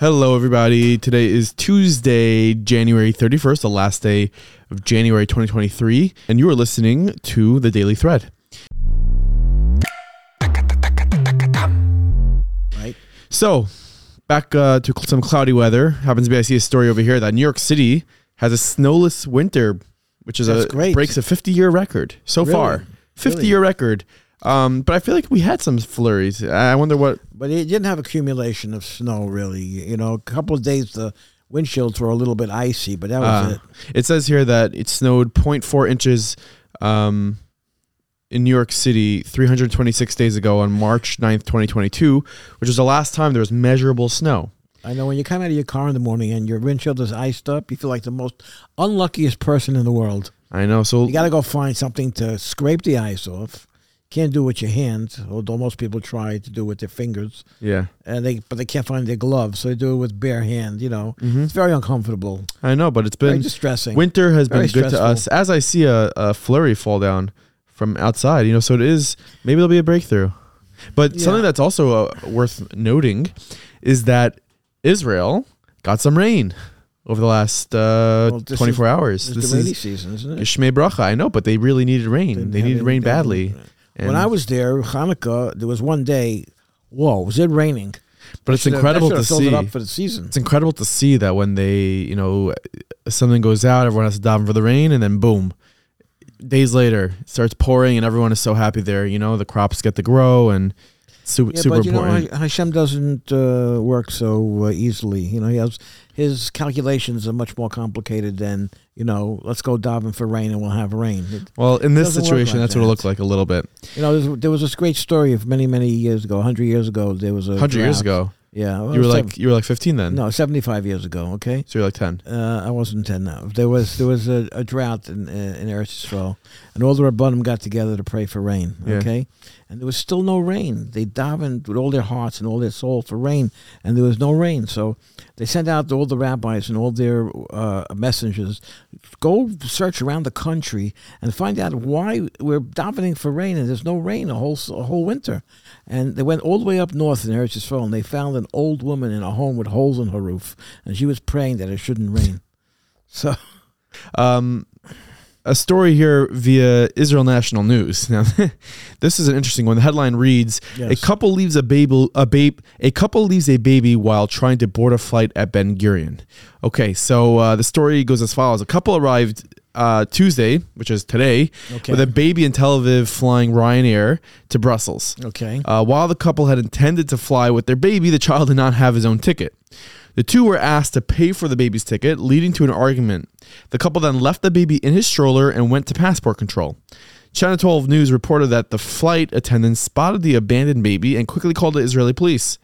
Hello, everybody. Today is Tuesday, January 31st, the last day of January 2023, and you are listening to The Daily Thread. Right. So, back to some cloudy weather. Happens to be, I see a story over here that New York City has a snowless winter, which is breaks a 50-year record so far. 50-year record. But I feel like we had some flurries. I wonder what... But it didn't have accumulation of snow, really. You know, a couple of days the windshields were a little bit icy, but that was it. It says here that it snowed 0.4 inches in New York City 326 days ago on March 9th, 2022, which was the last time there was measurable snow. I know when you come out of your car in the morning and your windshield is iced up, you feel like the most unluckiest person in the world. I know. So you got to go find something to scrape the ice off. Can't do it with your hands, although most people try to do it with their fingers. Yeah, and they can't find their gloves, so they do it with bare hand. You know, It's very uncomfortable. I know, but it's been very distressing. Winter has been good to us. As I see a flurry fall down from outside, you know, so it is. Maybe there'll be a breakthrough. But something that's also worth noting is that Israel got some rain over the last 24 hours. This is the rainy season, isn't it? Shmei Bracha, I know, but they really needed rain. They needed rain badly. And when I was there, Hanukkah, there was one day, was it raining? But it's incredible to see. It up for the season. It's incredible to see that when they, you know, something goes out, everyone has to dive for the rain, and then boom, days later, it starts pouring, and everyone is so happy there. You know, the crops get to grow, and super but, important. Know, Hashem doesn't work so easily. You know, he has his calculations are much more complicated than, you know, let's go diving for rain and we'll have rain. Well, in this situation, that's what it looked like a little bit. You know, there was this great story of many years ago, 100 years ago, there was a 100 drought. Years ago? Yeah. Well, you were like 15 then? No, 75 years ago, okay? So you were like 10. I wasn't 10 now. There was a drought in Eretz Yisrael, and all the Rabbanim got together to pray for rain, okay? Yeah. And there was still no rain. They davened with all their hearts and all their soul for rain, and there was no rain. So they sent out all the rabbis and all their messengers, go search around the country and find out why we're davening for rain and there's no rain a whole winter. And they went all the way up north in Eretz Yisrael, and they found an old woman in a home with holes in her roof, and she was praying that it shouldn't rain. So... A story here via Israel National News. Now, this is an interesting one. The headline reads: "A couple leaves a baby while trying to board a flight at Ben Gurion." Okay, so the story goes as follows: A couple arrived Tuesday, which is today, with a baby in Tel Aviv flying Ryanair to Brussels. Okay, while the couple had intended to fly with their baby, the child did not have his own ticket. The two were asked to pay for the baby's ticket, leading to an argument. The couple then left the baby in his stroller and went to passport control. Channel 12 News reported that the flight attendants spotted the abandoned baby and quickly called the Israeli police.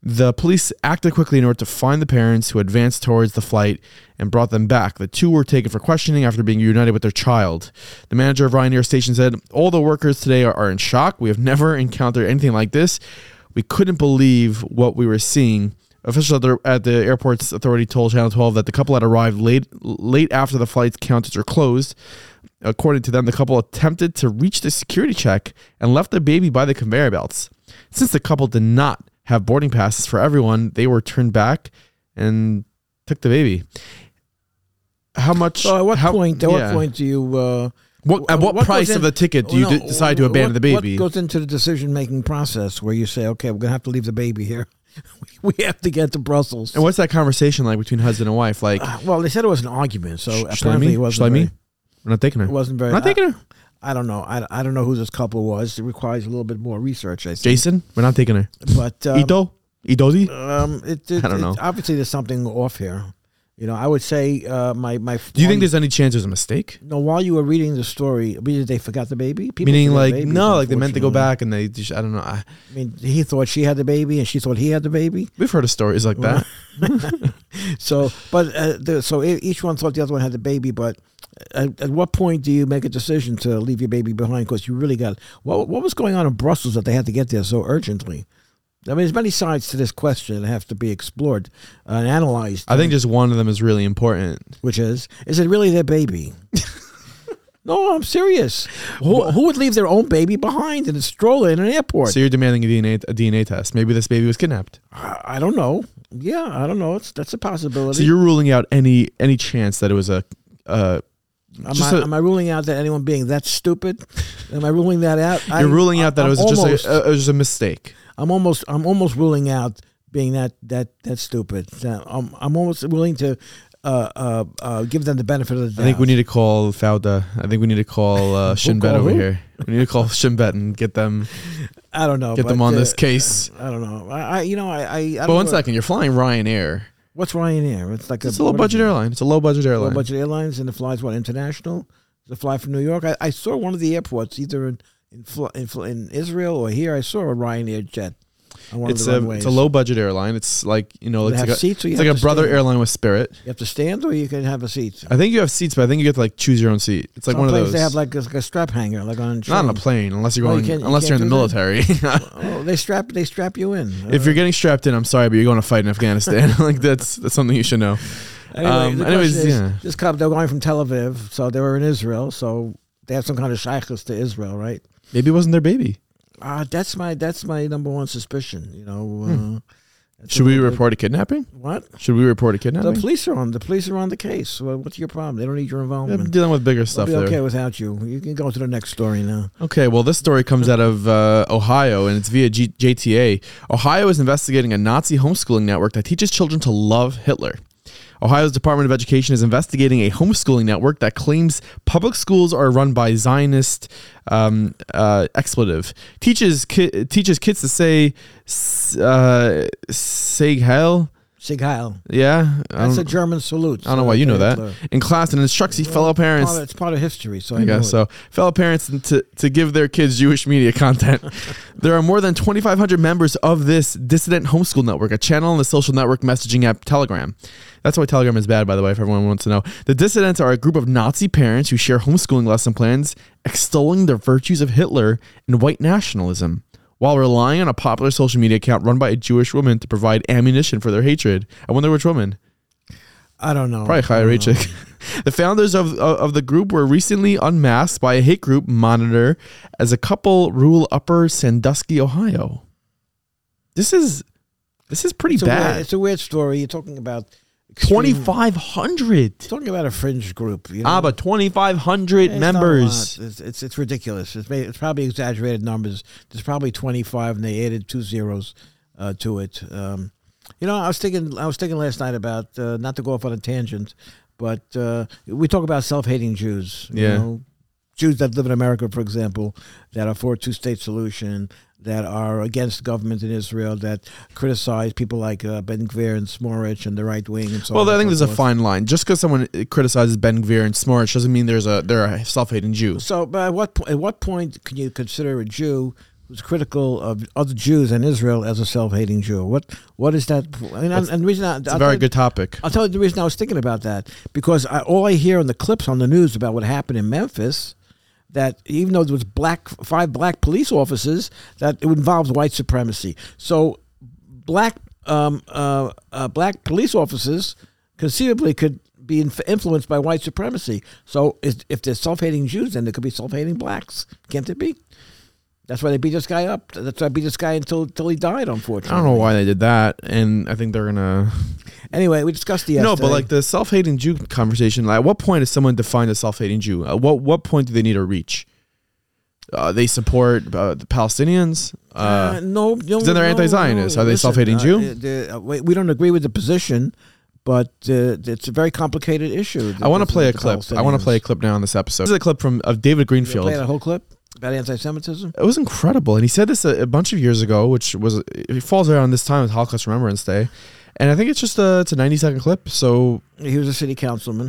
The police acted quickly in order to find the parents, who advanced towards the flight and brought them back. The two were taken for questioning after being reunited with their child. The manager of Ryanair Station said, "All the workers today are in shock. We have never encountered anything like this. We couldn't believe what we were seeing." Officials at the airport's authority told Channel 12 that the couple had arrived late after the flight's counters were closed. According to them, the couple attempted to reach the security check and left the baby by the conveyor belts. Since the couple did not have boarding passes for everyone, they were turned back and took the baby. At what point do you... At what price of the ticket do you decide to abandon the baby? What goes into the decision-making process where you say, okay, we're going to have to leave the baby here. We have to get to Brussels. And what's that conversation like between husband and wife? Like, well, they said it was an argument, so apparently it wasn't. We're not taking her. It wasn't very. Not taking her. I don't know. I don't know who this couple was. It requires a little bit more research. I think. Jason, we're not taking her. But Idozi. I don't know. Obviously, there's something off here. You know, I would say my. Do you think there's any chance there's a mistake? No. While you were reading the story, they forgot the baby. They meant to go back and they. Just, I don't know. I mean, he thought she had the baby and she thought he had the baby. We've heard of stories like that. So each one thought the other one had the baby, but at what point do you make a decision to leave your baby behind? Because you really got what was going on in Brussels that they had to get there so urgently. I mean, there's many sides to this question that have to be explored and analyzed. I think just one of them is really important. Which is it really their baby? No, I'm serious. Who would leave their own baby behind in a stroller in an airport? So you're demanding a DNA test. Maybe this baby was kidnapped. I don't know. Yeah, I don't know. That's a possibility. So you're ruling out any chance that it was a... Am I ruling out that anyone being that stupid? Am I ruling that out? It was just a mistake. I'm almost ruling out being that stupid. I'm almost willing to... give them the benefit of the doubt. I think we need to call Fauda. I think we need to call Shin Bet over here. We need to call Shin Bet and get them. I don't know. Get them on this case. I don't know. But one second, you're flying Ryanair. What's Ryanair? It's a low budget airline. It's a low budget airline. Low budget airlines, and it flies international. Does it fly from New York? I saw one of the airports either in Israel or here. I saw a Ryanair jet. It's a low budget airline. It's like, you know, it's like a brother airline with Spirit. You have to stand, or you can have a seat. I think you have seats, but I think you get to like choose your own seat. It's like some one of those. They have like a strap hanger, like on a train. Not on a plane, unless you're going. Unless you're in the military. They strap you in. If you're getting strapped in, I'm sorry, but you're going to fight in Afghanistan. Like that's something you should know. Anyways, this club, they're going from Tel Aviv, so they were in Israel, so they have some kind of shaykhus to Israel, right? Maybe it wasn't their baby. That's my number one suspicion. You know, should we report a kidnapping? What? Should we report a kidnapping? The police are on the case. Well, what's your problem? They don't need your involvement. They're dealing with bigger stuff. They'll be okay without you. You can go to the next story now. Okay. Well, this story comes out of Ohio, and it's via JTA. Ohio is investigating a Nazi homeschooling network that teaches children to love Hitler. Ohio's Department of Education is investigating a homeschooling network that claims public schools are run by Zionist expletive. Teaches kids to say Sig Heil. Sig Heil. Yeah. That's a German salute. I don't know why you know that. In class, and instructs fellow parents. It's part of history, so I know it. So fellow parents to give their kids Jewish media content. There are more than 2,500 members of this dissident homeschool network, a channel on the social network messaging app Telegram. That's why Telegram is bad, by the way, if everyone wants to know. The dissidents are a group of Nazi parents who share homeschooling lesson plans, extolling the virtues of Hitler and white nationalism, while relying on a popular social media account run by a Jewish woman to provide ammunition for their hatred. I wonder which woman. I don't know. Probably Chaya Raichik. The founders of the group were recently unmasked by a hate group monitor as a couple rule Upper Sandusky, Ohio. This is pretty bad. It's a weird story. You're talking about 2,500. Talking about a fringe group, you know? 2,500 members. It's ridiculous. It's probably exaggerated numbers. There's probably 25, and they added 2 zeros to it. You know, I was thinking last night about not to go off on a tangent, but we talk about self-hating Jews. Yeah. You know? Jews that live in America, for example, that are for a two-state solution, that are against government in Israel, that criticize people like Ben Gvir and Smotrich and the right wing and so on. Well, I think there's a fine line. Just because someone criticizes Ben Gvir and Smotrich doesn't mean they're a self-hating Jew. So, but at what point can you consider a Jew who's critical of other Jews and Israel as a self-hating Jew? What is that? I mean, and the reason it's a very good topic. I'll tell you the reason I was thinking about that, because all I hear on the clips on the news about what happened in Memphis, that even though there was five black police officers, that it involved white supremacy. So black police officers conceivably could be influenced by white supremacy. So if there's self-hating Jews, then there could be self-hating blacks. Can't it be? That's why they beat this guy up. That's why they beat this guy until he died, unfortunately. I don't know why they did that, and I think they're going to... Anyway, we discussed the... No, but like the self-hating Jew conversation, like at what point is someone defined as self-hating Jew? At what point do they need to reach? They support the Palestinians? No. Because then they're anti-Zionist. Are they self-hating Jew? We don't agree with the position, but it's a very complicated issue. I want to play a clip. I want to play a clip now on this episode. This is a clip of David Greenfield. You play the whole clip? About anti-Semitism? It was incredible. And he said this a bunch of years ago, which was, it falls around this time with Holocaust Remembrance Day. And I think it's just a 90-second clip. So he was a city councilman.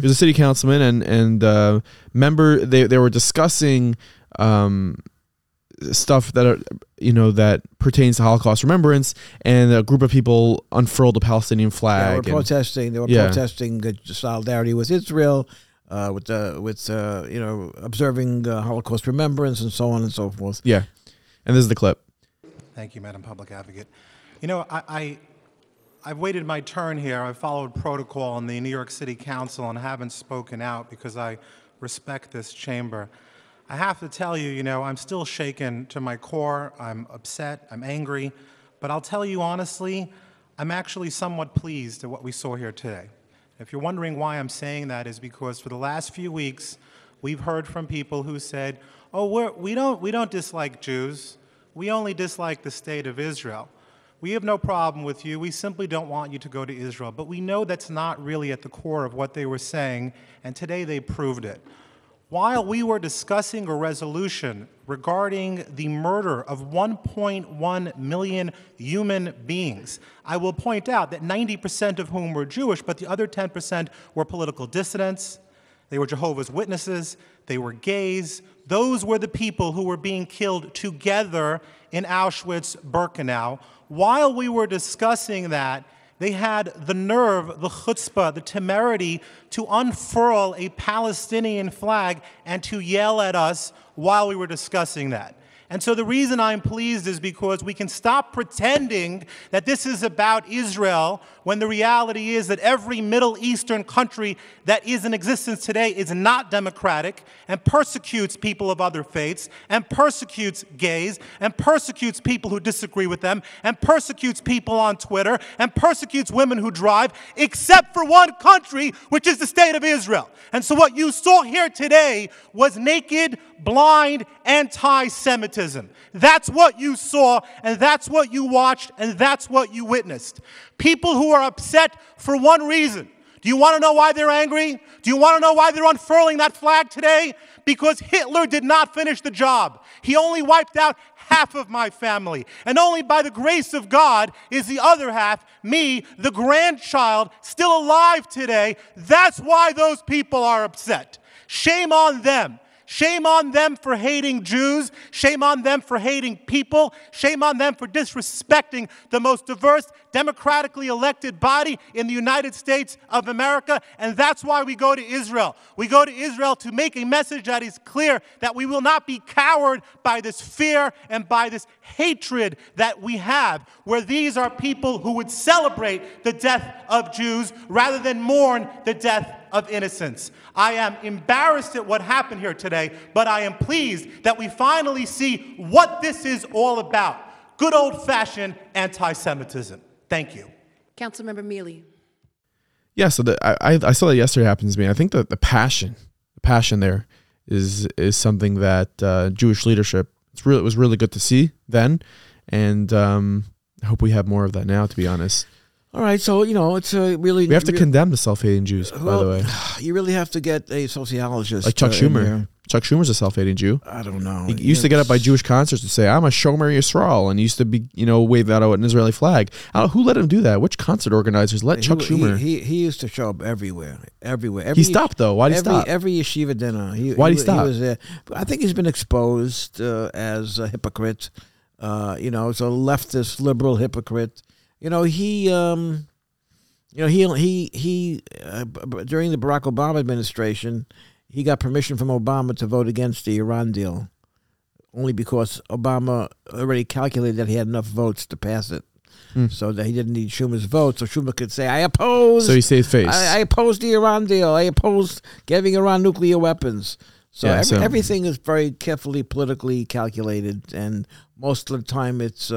And member, they were discussing stuff that are, you know, that pertains to Holocaust remembrance, and a group of people unfurled a Palestinian flag. They were protesting solidarity with Israel. Observing Holocaust remembrance and so on and so forth. Yeah, and this is the clip. Thank you, Madam Public Advocate. You know, I've waited my turn here. I followed protocol in the New York City Council and haven't spoken out because I respect this chamber. I have to tell you, I'm still shaken to my core. I'm upset, I'm angry, but I'll tell you honestly, I'm actually somewhat pleased at what we saw here today. If you're wondering why I'm saying that, is because for the last few weeks, we've heard from people who said, oh, we don't dislike Jews. We only dislike the state of Israel. We have no problem with you. We simply don't want you to go to Israel. But we know that's not really at the core of what they were saying, and today they proved it. While we were discussing a resolution regarding the murder of 1.1 million human beings, I will point out that 90% of whom were Jewish, but the other 10% were political dissidents, they were Jehovah's Witnesses, they were gays. Those were the people who were being killed together in Auschwitz-Birkenau. While we were discussing that, they had the nerve, the chutzpah, the temerity to unfurl a Palestinian flag and to yell at us while we were discussing that. And so the reason I'm pleased is because we can stop pretending that this is about Israel when the reality is that every Middle Eastern country that is in existence today is not democratic and persecutes people of other faiths and persecutes gays and persecutes people who disagree with them and persecutes people on Twitter and persecutes women who drive, except for one country, which is the state of Israel. And so what you saw here today was naked, blind anti-Semitism. That's what you saw, and that's what you watched, and that's what you witnessed. People who are upset for one reason. Do you want to know why they're angry? Do you want to know why they're unfurling that flag today? Because Hitler did not finish the job. He only wiped out half of my family. And only by the grace of God is the other half, me, the grandchild, still alive today. That's why those people are upset. Shame on them. Shame on them for hating Jews. Shame on them for hating people. Shame on them for disrespecting the most diverse, democratically elected body in the United States of America. And that's why we go to Israel. We go to Israel to make a message that is clear that we will not be cowed by this fear and by this hatred that we have, where these are people who would celebrate the death of Jews rather than mourn the death of innocence. I am embarrassed at what happened here today, but I am pleased that we finally see what this is all about. Good old-fashioned anti-Semitism. Thank you. Councilmember Mealy. Yeah, so I saw that yesterday happen to me. I think that the passion there is something that Jewish leadership, it was really good to see then, and I hope we have more of that now, to be honest. All right, so, it's a really... We have to condemn the self-hating Jews, by the way. You really have to get a sociologist. Like Chuck Schumer. Chuck Schumer's a self-hating Jew. I don't know. He used to get up by Jewish concerts and say, I'm a Shomer Yisrael, and he used to be, wave that out an Israeli flag. Who let him do that? Which concert organizers let Chuck Schumer? He used to show up everywhere. He stopped, though. Why did he stop? Every yeshiva dinner. Why did he stop? He was there. I think he's been exposed as a hypocrite. As a leftist, liberal hypocrite. He during the Barack Obama administration, he got permission from Obama to vote against the Iran deal, only because Obama already calculated that he had enough votes to pass it, so that he didn't need Schumer's vote. So Schumer could say, "I oppose." So he saved face. I oppose the Iran deal. I oppose giving Iran nuclear weapons. So everything is very carefully politically calculated, and most of the time it's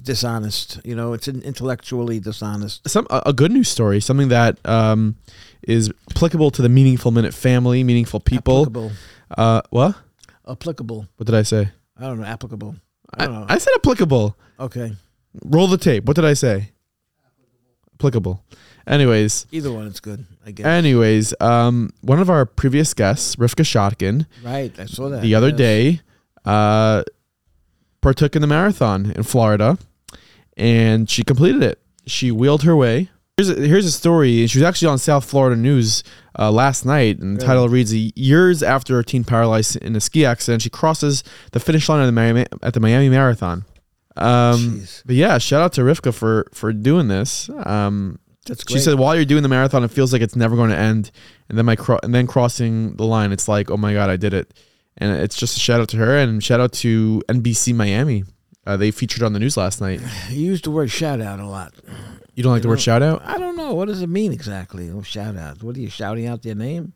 dishonest. It's intellectually dishonest. A good news story, something that is applicable to the Meaningful Minute family, meaningful people. Applicable. What? Applicable. What did I say? I don't know. Applicable. I don't know. I said applicable. Okay. Roll the tape. What did I say? Applicable. Anyways. Either one is good, I guess. Anyways, one of our previous guests, Rifka Shotkin. Right. I saw that. The other day, partook in the marathon in Florida, and she completed it. She wheeled her way. Here's a story. She was actually on South Florida News last night, and the title reads, "Years after a teen paralyzed in a ski accident, she crosses the finish line at the Miami Marathon." But yeah, shout out to Rifka for doing this. That's great. She said, while you're doing the marathon, it feels like it's never going to end, and then then crossing the line, it's like, oh my God, I did it. And it's just a shout out to her, and shout out to NBC Miami. They featured on the news last night. You used the word shout out a lot. You don't like the word shout out? I don't know. What does it mean exactly? Shout out. What are you shouting out their name?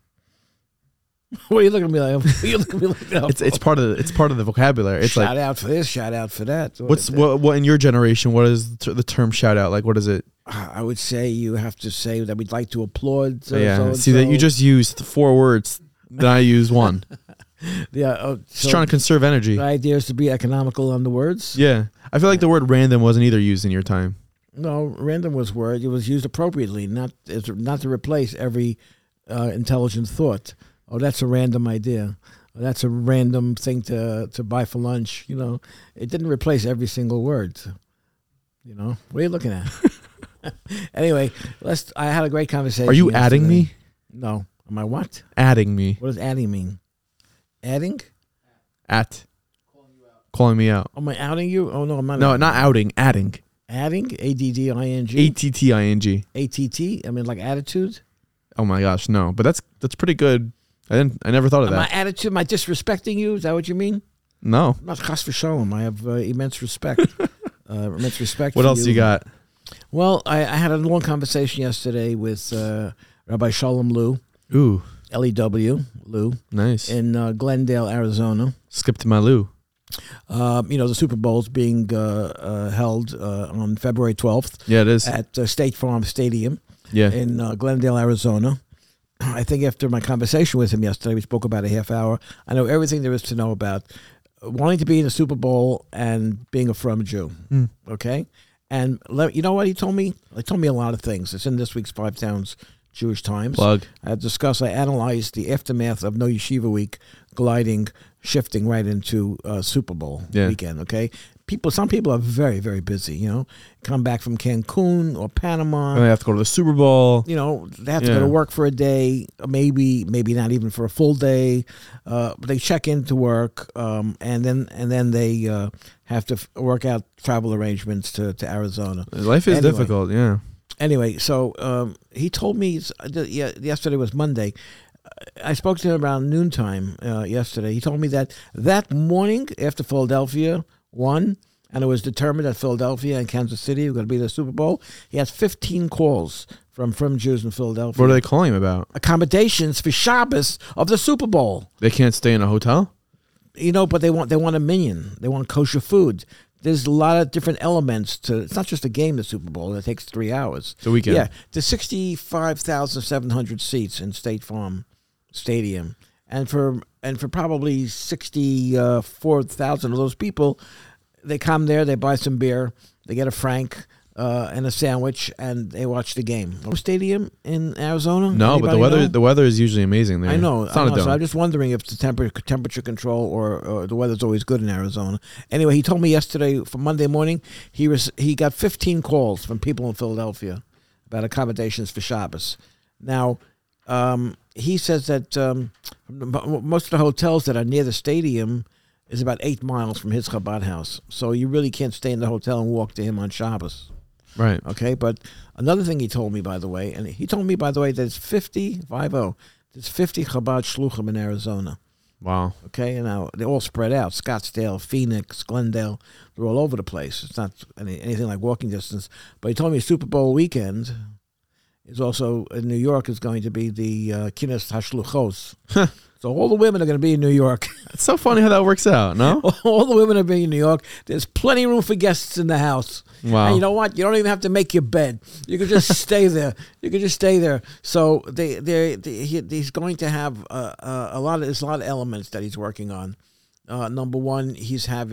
What are you looking at me like? What are you looking at me like now? It's part of the vocabulary. It's shout like, out for this, shout out for that. What in your generation? What is the term shout out like? What is it? I would say you have to say that we'd like to applaud. See that you just used 4 words, then I used 1. Yeah, just trying to conserve energy. The idea is to be economical on the words. Yeah, I feel like the word random wasn't either used in your time. No, random was word. It was used appropriately, not to replace every intelligent thought. Oh, that's a random idea. Oh, that's a random thing to buy for lunch. You know, it didn't replace every single word. You know, what are you looking at? Anyway, I had a great conversation. Are you yesterday. Adding me? No. Am I what? Adding me. What does adding mean? Adding? At. Calling me out. Oh, am I outing you? Oh, no, I'm not. No, outing. Not outing. Adding. Adding? A-D-D-I-N-G? A-T-T-I-N-G. A-T-T? I mean, like attitude? Oh, my gosh, no. But that's pretty good. I never thought of that. My attitude, am I disrespecting you? Is that what you mean? No. I'm not chas v'shalom. I have immense respect. Immense respect. What else you got? Well, I had a long conversation yesterday with Rabbi Shalom Lou. Ooh. L-E-W, Lou. Nice. In Glendale, Arizona. Skip to my Lou. The Super Bowl's being held on February 12th. Yeah, it is. At State Farm Stadium in Glendale, Arizona. I think after my conversation with him yesterday, we spoke about a half hour. I know everything there is to know about wanting to be in the Super Bowl and being a frum Jew. Mm. Okay? And you know what he told me? He told me a lot of things. It's in this week's 5 Towns Jewish Times. Plug. I analyzed the aftermath of No Yeshiva Week shifting right into Super Bowl weekend, okay? Some people are very, very busy, you know? Come back from Cancun or Panama. And they have to go to the Super Bowl. You know, they have to go to work for a day, maybe not even for a full day. But they check in to work, and then they have to work out travel arrangements to Arizona. Life is difficult, yeah. Anyway, so he told me yesterday was Monday. I spoke to him around noontime yesterday. He told me that morning after Philadelphia won, and it was determined that Philadelphia and Kansas City were going to be the Super Bowl, he had 15 calls from Jews in Philadelphia. What are they calling him about? Accommodations for Shabbos of the Super Bowl. They can't stay in a hotel? You know, but they want a minion. They want kosher food. There's a lot of different elements to. It's not just a game, the Super Bowl. It takes 3 hours. It's a weekend. Yeah, there's 65,700 seats in State Farm Stadium, and for probably 64,000 of those people, they come there, they buy some beer, they get a franc and a sandwich, and they watch the game. Stadium in Arizona? No, anybody but the weather is usually amazing there. I know. So I'm just wondering if the temperature control or the weather's always good in Arizona. Anyway, he told me yesterday, for Monday morning, he got 15 calls from people in Philadelphia about accommodations for Shabbos. Now, he says that most of the hotels that are near the stadium is about 8 miles from his Chabad house. So you really can't stay in the hotel and walk to him on Shabbos. Right. Okay, but another thing he told me, by the way, there's 50 Chabad Shluchim in Arizona. Wow. Okay, and now they're all spread out. Scottsdale, Phoenix, Glendale, they're all over the place. It's not anything like walking distance. But he told me Super Bowl weekend is also in New York is going to be the Kines HaShluchos. So all the women are going to be in New York. It's so funny how that works out, no? All the women are being in New York. There's plenty of room for guests in the house. Wow. And you know what? You don't even have to make your bed. You can just stay there. So he's going to have a lot of elements that he's working on. Number one, there's a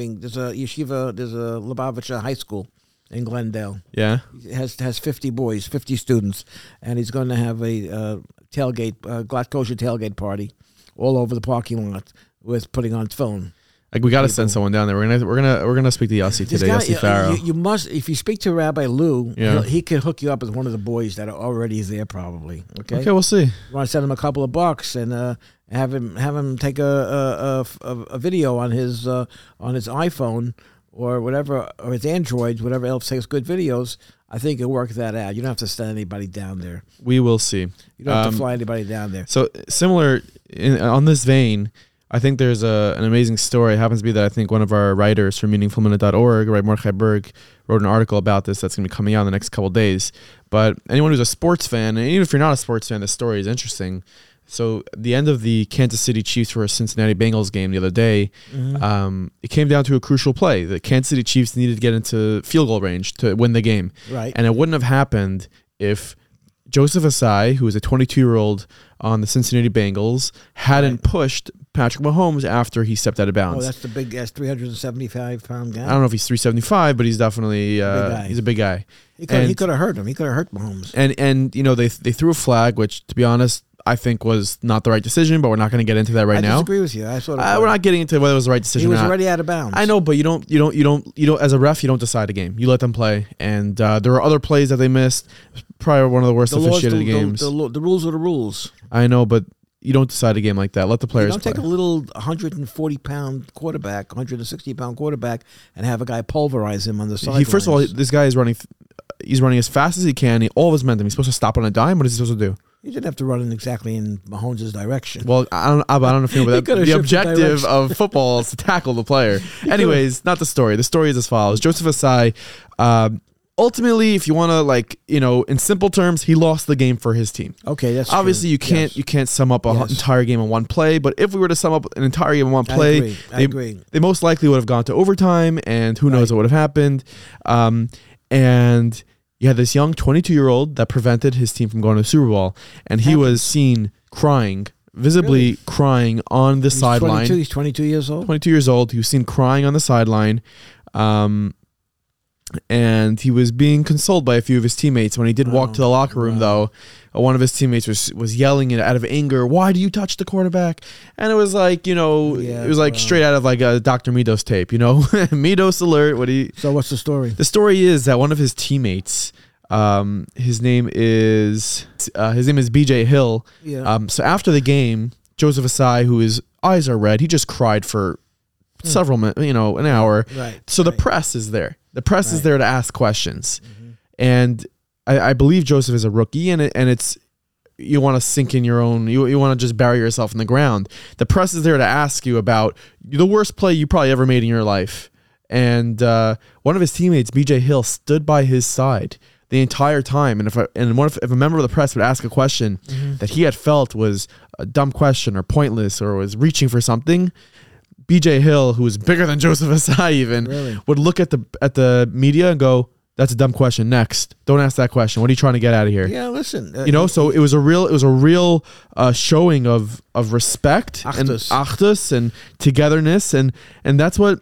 yeshiva, there's a Lubavitcher High School in Glendale. Yeah. It has 50 boys, 50 students, and he's going to have a kosher tailgate party all over the parking lot with putting on film. Like, we got to send someone down there. We're gonna speak to Yossi today. Yossi Farrow. You must, if you speak to Rabbi Lou, he could hook you up with one of the boys that are already there, probably. Okay, we'll see. We want to send him a couple of bucks and have him take a video on his iPhone or whatever, or his Android, whatever else takes good videos. I think you'll work that out. You don't have to send anybody down there. We will see. You don't have to fly anybody down there. So similar on this vein, I think there's an amazing story. It happens to be that I think one of our writers from meaningfulminute.org, Rabbi Mordechai Berg, wrote an article about this that's going to be coming out in the next couple of days. But anyone who's a sports fan, and even if you're not a sports fan, this story is interesting. So the end of the Kansas City Chiefs versus Cincinnati Bengals game the other day, it came down to a crucial play. The Kansas City Chiefs needed to get into field goal range to win the game. Right. And it wouldn't have happened if Joseph Ossai, who is a 22-year-old on the Cincinnati Bengals, hadn't pushed Patrick Mahomes after he stepped out of bounds. Oh, that's the big, that's 375-pound guy. I don't know if he's 375, but he's definitely he's a big guy. He could have hurt him. He could have hurt Mahomes. And you know, they threw a flag, which, to be honest, I think was not the right decision, but we're not going to get into that right now. I disagree with you. We're not getting into whether it was the right decision. He was already out of bounds. I know, but you don't as a ref, you don't decide a game. You let them play, and there were other plays that they missed. Probably one of the worst officiated games. The rules are the rules. I know, but you don't decide a game like that. Let the players. You don't take a little 140-pound quarterback, 160-pound quarterback, and have a guy pulverize him on the sideline. First of all, this guy is running. He's running as fast as he can. All of his momentum. He's supposed to stop on a dime. What is he supposed to do? He didn't have to run in exactly in Mahomes' direction. Well, I don't know if you know, but the objective of football is to tackle the player. Anyways, not the story. The story is as follows: Joseph Ossai. Ultimately, if you want to, in simple terms, he lost the game for his team. Okay, that's obviously true. You can't sum up an entire game in one play. But if we were to sum up an entire game in one play, they most likely would have gone to overtime, and who knows what would have happened. And you had this young 22-year-old that prevented his team from going to the Super Bowl, and he was seen crying, visibly crying on the sideline. He's 22 years old. He was seen crying on the sideline. And he was being consoled by a few of his teammates. When he did walk to the locker room, though, one of his teammates was yelling out of anger, "Why do you touch the quarterback?" And it was like, straight out of a Dr. Middos tape, Middos alert. So what's the story? The story is that one of his teammates, his name is B.J. Hill. Yeah. So after the game, Joseph Ossai, who his eyes are red, he just cried for several minutes, an hour. Right. So the press is there. The press is there to ask questions, and I believe Joseph is a rookie, and it's you want to sink in your own. You want to just bury yourself in the ground. The press is there to ask you about the worst play you probably ever made in your life, and one of his teammates, B.J. Hill, stood by his side the entire time. And if a member of the press would ask a question that he had felt was a dumb question or pointless or was reaching for something, B.J. Hill, who is bigger than Joseph Ossai even, would look at the media and go, "That's a dumb question. Next, don't ask that question. What are you trying to get out of here?" Yeah, listen, So it was a real, showing of respect and achdus and togetherness, and that's what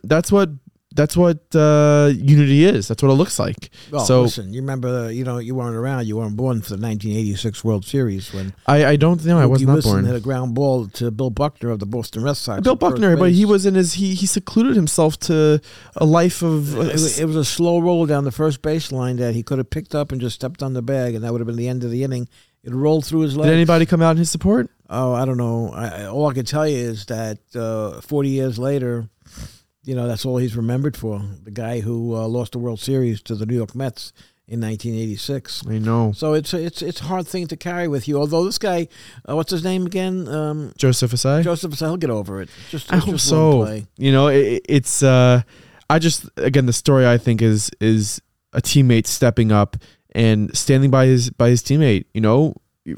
unity is. That's what it looks like. Well, so listen, you remember, you weren't around. You weren't born for the 1986 World Series when I don't know. I was not born. Mookie Wilson hit a ground ball to Bill Buckner of the Boston Red Sox. Bill Buckner, but he was in he secluded himself to a life of. It was a slow roll down the first baseline that he could have picked up and just stepped on the bag, and that would have been the end of the inning. It rolled through his legs. Did anybody come out in his support? Oh, I don't know. All I can tell you is that 40 years later. That's all he's remembered for. The guy who lost the World Series to the New York Mets in 1986. I know. So it's a hard thing to carry with you. Although this guy, what's his name again? Joseph Ossai. Joseph Ossai, he'll get over it. I hope so. Play. It's. The story I think is a teammate stepping up and standing by his teammate.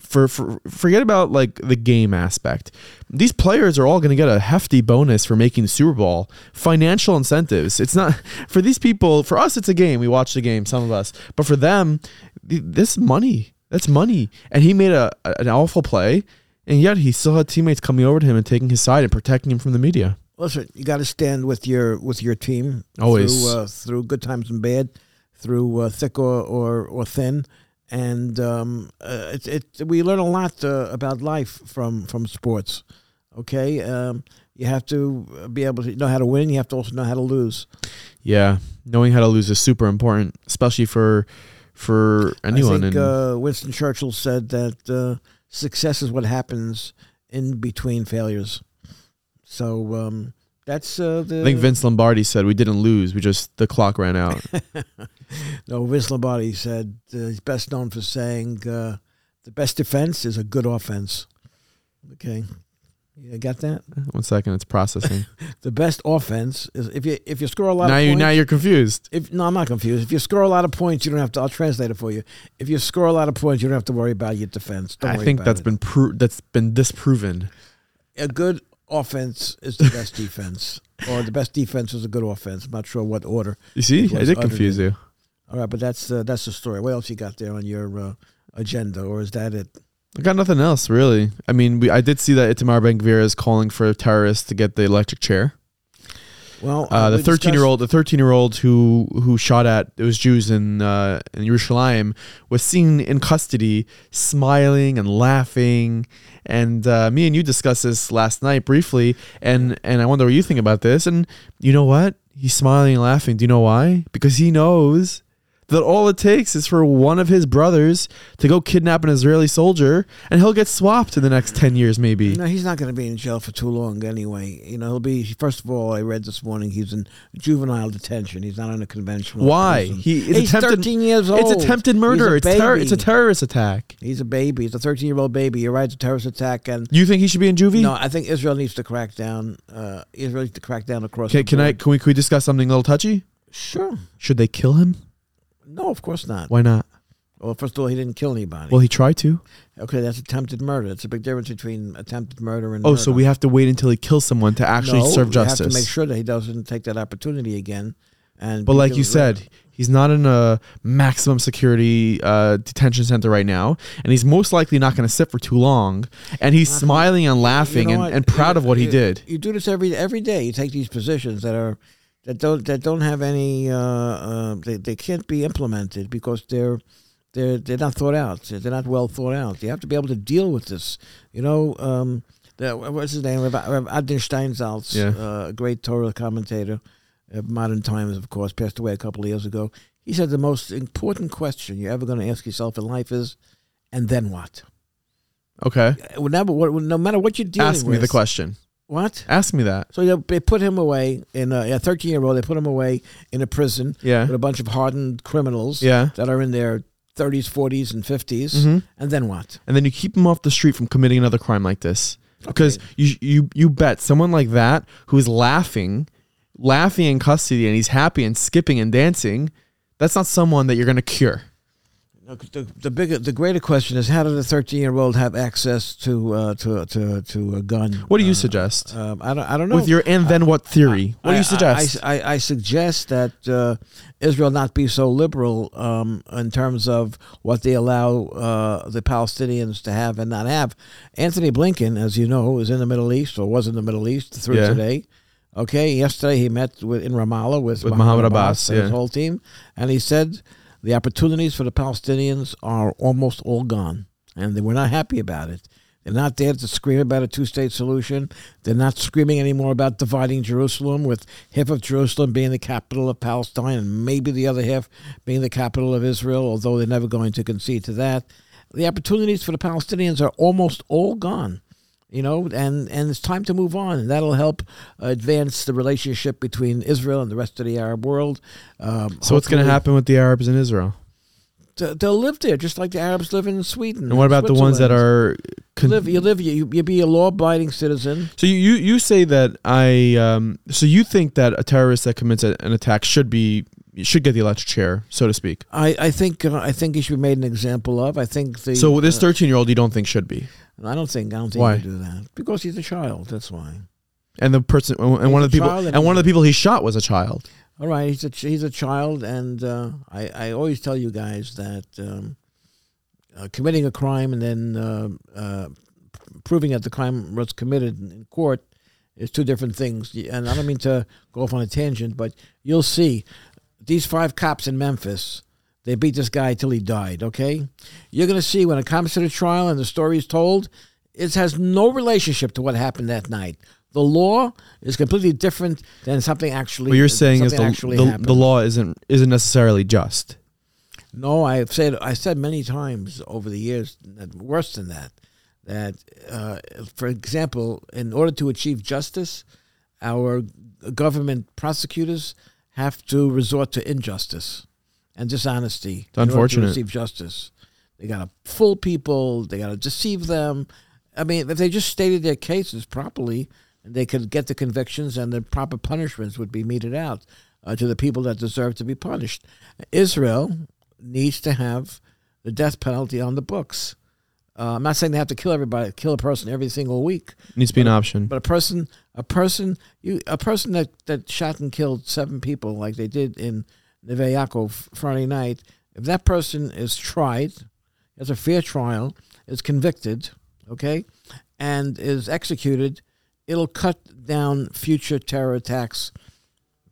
Forget about the game aspect. These players are all going to get a hefty bonus for making the Super Bowl. Financial incentives. It's not for these people. For us, it's a game. We watch the game. Some of us, but for them, this money. That's money. And he made an awful play, and yet he still had teammates coming over to him and taking his side and protecting him from the media. Listen, you got to stand with your team always through good times and bad, through thick or thin. And we learn a lot about life from sports. Okay, you have to be able to know how to win. You have to also know how to lose. Yeah, knowing how to lose is super important, especially for anyone. I think Winston Churchill said that success is what happens in between failures. So that's I think Vince Lombardi said we didn't lose. We just the clock ran out. No, Vince Lombardi said he's best known for saying the best defense is a good offense. Okay. You got that? One second, it's processing. The best offense is if you score a lot of points. Now you're confused. No, I'm not confused. If you score a lot of points, you don't have to. I'll translate it for you. If you score a lot of points, you don't have to worry about your defense. Don't worry about it. I think that's been disproven. A good offense is the best defense, or the best defense is a good offense. I'm not sure what order. You see, I did confuse you. All right, but that's the story. What else you got there on your agenda, or is that it? I got nothing else, really. I mean, I did see that Itamar Ben-Gvir is calling for terrorists to get the electric chair. Well, the 13-year-old who shot at those Jews in Yerushalayim was seen in custody, smiling and laughing. And me and you discussed this last night briefly, and I wonder what you think about this. And you know what? He's smiling and laughing. Do you know why? Because he knows that all it takes is for one of his brothers to go kidnap an Israeli soldier, and he'll get swapped in the next 10 years maybe. No, he's not going to be in jail for too long anyway. You know, he'll be, first of all, I read this morning, he's in juvenile detention. He's not in a conventional prison. He's 13 years old. It's attempted murder. It's a terrorist attack. He's a baby. It's a 13-year-old baby. You're right, it's a terrorist attack. And you think he should be in juvie? No, I think Israel needs to crack down. Israel needs to crack down across the board. Can we discuss something a little touchy? Sure. Should they kill him? No, of course not. Why not? Well, first of all, he didn't kill anybody. Well, he tried to. Okay, that's attempted murder. It's a big difference between attempted murder and murder. So we have to wait until he kills someone to actually serve justice. We have to make sure that he doesn't take that opportunity again. But like you said, he's not in a maximum security detention center right now, and he's most likely not going to sit for too long. And he's smiling and laughing and proud of what he did. You do this every day. You take these positions that are... That don't have any. They can't be implemented because they're not thought out. They're not well thought out. You have to be able to deal with this. You know, what's his name? Rabbi Adin Steinsaltz, a great Torah commentator of modern times, of course, passed away a couple of years ago. He said the most important question you're ever going to ask yourself in life is, and then what? Okay. No matter what you're dealing with. Ask me the question. What? Ask me that. So they put him away in a 13-year-old. They put him away in a prison with a bunch of hardened criminals that are in their 30s, 40s, and 50s. Mm-hmm. And then what? And then you keep him off the street from committing another crime like this. Okay. Because you bet someone like that who's laughing in custody, and he's happy and skipping and dancing, that's not someone that you're going to cure. The greater question is, how did a 13-year-old have access to a gun? What do you suggest? I don't know. With your and then what theory, what do you suggest? I suggest that Israel not be so liberal in terms of what they allow the Palestinians to have and not have. Anthony Blinken, as you know, is in the Middle East or was in the Middle East through today. Okay, yesterday he met in Ramallah with Mahmoud Abbas and his whole team, and he said the opportunities for the Palestinians are almost all gone, and they were not happy about it. They're not there to scream about a two-state solution. They're not screaming anymore about dividing Jerusalem, with half of Jerusalem being the capital of Palestine and maybe the other half being the capital of Israel, although they're never going to concede to that. The opportunities for the Palestinians are almost all gone. You know, and it's time to move on, and that'll help advance the relationship between Israel and the rest of the Arab world. So what's going to happen with the Arabs in Israel? They'll live there, just like the Arabs live in Sweden. And what about the ones that are... You be a law-abiding citizen. So you say that so you think that a terrorist that commits an attack should get the electric chair, so to speak. I think he should be made an example of. So this 13-year-old you don't think should be? I don't think he would do that because he's a child. That's why. And the person one of the people he shot was a child. All right, he's a child, and I always tell you guys that committing a crime and then proving that the crime was committed in court is two different things. And I don't mean to go off on a tangent, but you'll see. These 5 cops in Memphis, they beat this guy till he died, okay? You're going to see when it comes to the trial and the story is told, it has no relationship to what happened that night. The law is completely different than something actually happened. What you're saying is the law isn't necessarily just. No, I've said many times over the years, worse than that, for example, in order to achieve justice, our government prosecutors have to resort to injustice and dishonesty in order to receive justice. They got to fool people. They got to deceive them. I mean, if they just stated their cases properly, they could get the convictions and the proper punishments would be meted out to the people that deserve to be punished. Israel needs to have the death penalty on the books. I'm not saying they have to kill everybody, kill a person every single week. Needs to be an option. But a person that shot and killed seven people like they did in Neve Yaakov Friday night, if that person is tried, has a fair trial, is convicted, okay, and is executed, it'll cut down future terror attacks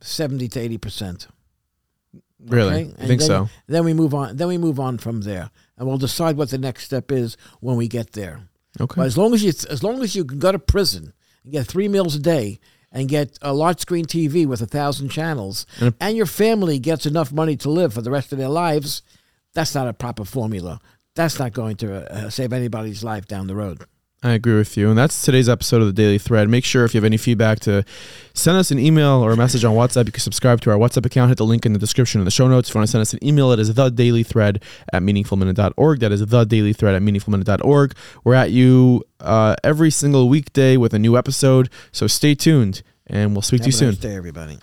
70 to 80%. Really? Okay? I think so. Then we move on. Then we move on from there, and we'll decide what the next step is when we get there. Okay. But as long as you can go to prison and get 3 meals a day and get a large screen TV with 1,000 channels, and your family gets enough money to live for the rest of their lives, that's not a proper formula. That's not going to save anybody's life down the road. I agree with you. And that's today's episode of The Daily Thread. Make sure if you have any feedback to send us an email or a message on WhatsApp. You can subscribe to our WhatsApp account. Hit the link in the description of the show notes. If you want to send us an email, it is thedailythread@meaningfulminute.org. That is thedailythread@meaningfulminute.org. We're at you every single weekday with a new episode. So stay tuned, and we'll speak to you soon. Have a nice day, everybody.